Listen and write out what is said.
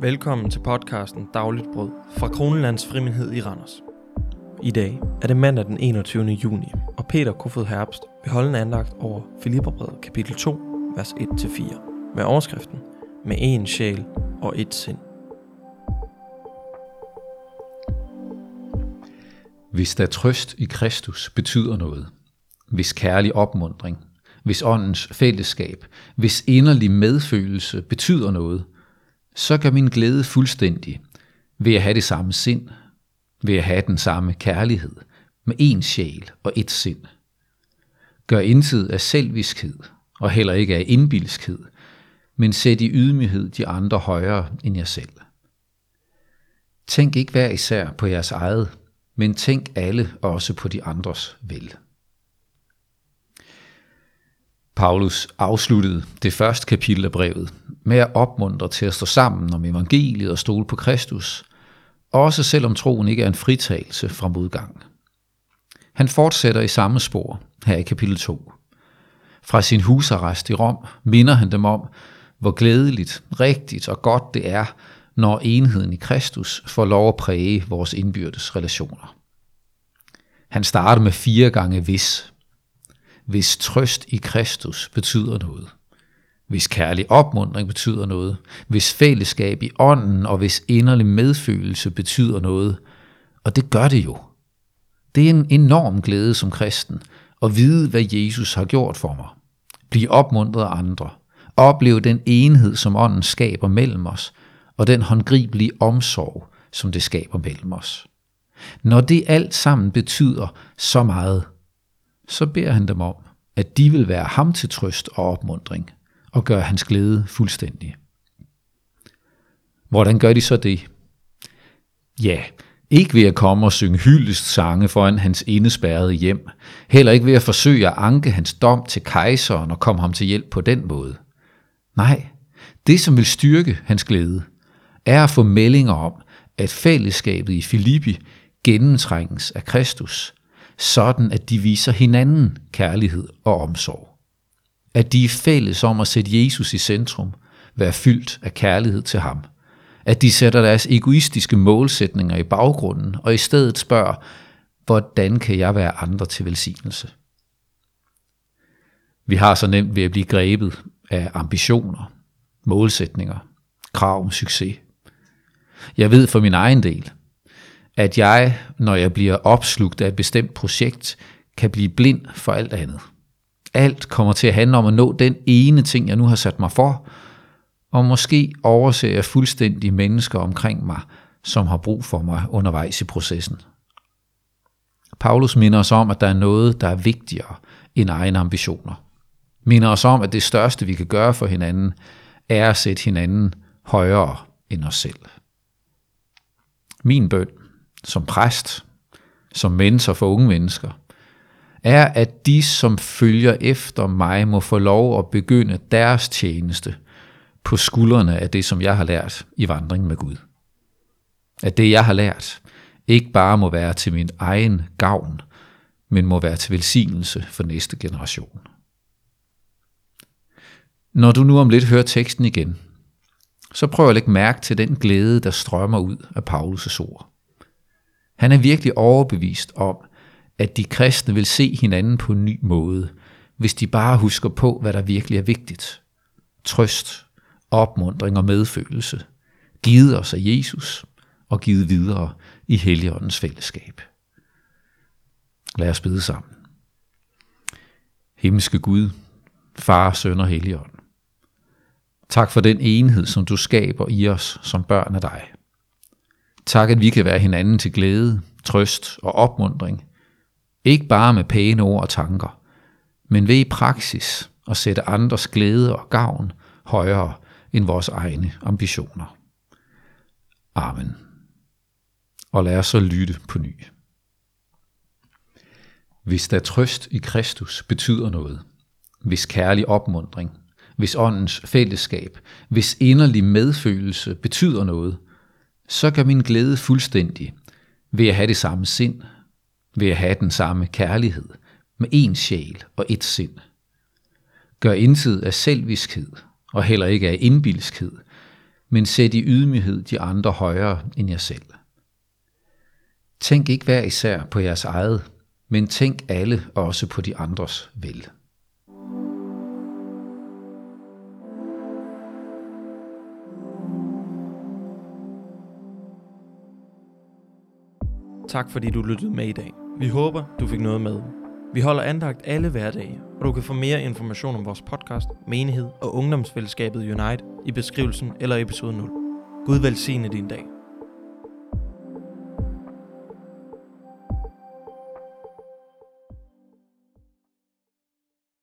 Velkommen til podcasten Dagligt Brød fra Kronlands Frimindhed i Randers. I dag er det mandag den 21. juni, og Peter Kofod Herbst vil holde en andagt over Filipperbrevet kapitel 2, vers 1-4, med overskriften Med én sjæl og ét sind. Hvis der trøst i Kristus betyder noget, hvis kærlig opmuntring, hvis åndens fællesskab, hvis inderlig medfølelse betyder noget, så gør min glæde fuldstændig ved at have det samme sind, ved at have den samme kærlighed, med én sjæl og ét sind. Gør intet af selviskhed, og heller ikke af indbilskhed, men sæt i ydmyghed de andre højere end jer selv. Tænk ikke hver især på jeres eget, men tænk alle også på de andres vel. Paulus afsluttede det første kapitel af brevet med at opmuntre til at stå sammen om evangeliet og stole på Kristus, også selvom troen ikke er en fritagelse fra modgang. Han fortsætter i samme spor her i kapitel 2. Fra sin husarrest i Rom minder han dem om, hvor glædeligt, rigtigt og godt det er, når enheden i Kristus får lov at præge vores indbyrdes relationer. Han starter med 4 gange hvis. Hvis trøst i Kristus betyder noget. Hvis kærlig opmuntring betyder noget. Hvis fællesskab i ånden og hvis inderlig medfølelse betyder noget. Og det gør det jo. Det er en enorm glæde som kristen at vide, hvad Jesus har gjort for mig. Blive opmuntret af andre. Opleve den enhed, som ånden skaber mellem os. Og den håndgribelige omsorg, som det skaber mellem os. Når det alt sammen betyder så meget, så beder han dem om, at de vil være ham til trøst og opmuntring, og gøre hans glæde fuldstændig. Hvordan gør de så det? Ja, ikke ved at komme og synge hyldestsange foran hans indespærrede hjem, heller ikke ved at forsøge at anke hans dom til kejseren og komme ham til hjælp på den måde. Nej, det som vil styrke hans glæde, er at få meldinger om, at fællesskabet i Filippi gennemtrænges af Kristus, sådan at de viser hinanden kærlighed og omsorg. At de er fælles om at sætte Jesus i centrum, være fyldt af kærlighed til ham. At de sætter deres egoistiske målsætninger i baggrunden og i stedet spørger, hvordan kan jeg være andre til velsignelse? Vi har så nemt ved at blive grebet af ambitioner, målsætninger, krav om succes. Jeg ved for min egen del, at jeg, når jeg bliver opslugt af et bestemt projekt, kan blive blind for alt andet. Alt kommer til at handle om at nå den ene ting, jeg nu har sat mig for, og måske overser jeg fuldstændig mennesker omkring mig, som har brug for mig undervejs i processen. Paulus minder os om, at der er noget, der er vigtigere end egne ambitioner. Minder os om, at det største, vi kan gøre for hinanden, er at sætte hinanden højere end os selv. Min bøn som præst, som mentor for unge mennesker, er, at de, som følger efter mig, må få lov at begynde deres tjeneste på skuldrene af det, som jeg har lært i vandringen med Gud. At det, jeg har lært, ikke bare må være til min egen gavn, men må være til velsignelse for næste generation. Når du nu om lidt hører teksten igen, så prøv at lægge mærke til den glæde, der strømmer ud af Paulus' ord. Han er virkelig overbevist om, at de kristne vil se hinanden på en ny måde, hvis de bare husker på, hvad der virkelig er vigtigt. Trøst, opmuntring og medfølelse, givet os af Jesus og givet videre i Helligåndens fællesskab. Lad os bede sammen. Himmelske Gud, Far, Søn og Helligånd, tak for den enhed, som du skaber i os som børn af dig. Tak, at vi kan være hinanden til glæde, trøst og opmuntring. Ikke bare med pæne ord og tanker, men ved i praksis at sætte andres glæde og gavn højere end vores egne ambitioner. Amen. Og lad os så lytte på ny. Hvis der trøst i Kristus betyder noget, hvis kærlig opmuntring, hvis åndens fællesskab, hvis inderlig medfølelse betyder noget, så gør min glæde fuldstændig ved at have det samme sind, ved at have den samme kærlighed, med én sjæl og ét sind. Gør intet af selviskhed, og heller ikke af indbilskhed, men sæt i ydmyghed de andre højere end jer selv. Tænk ikke hver især på jeres eget, men tænk alle også på de andres vel. Tak fordi du lyttede med i dag. Vi håber, du fik noget med. Vi holder andagt alle hverdage, og du kan få mere information om vores podcast, menighed og ungdomsfællesskabet Unite i beskrivelsen eller episode 0. Gud velsigne din dag.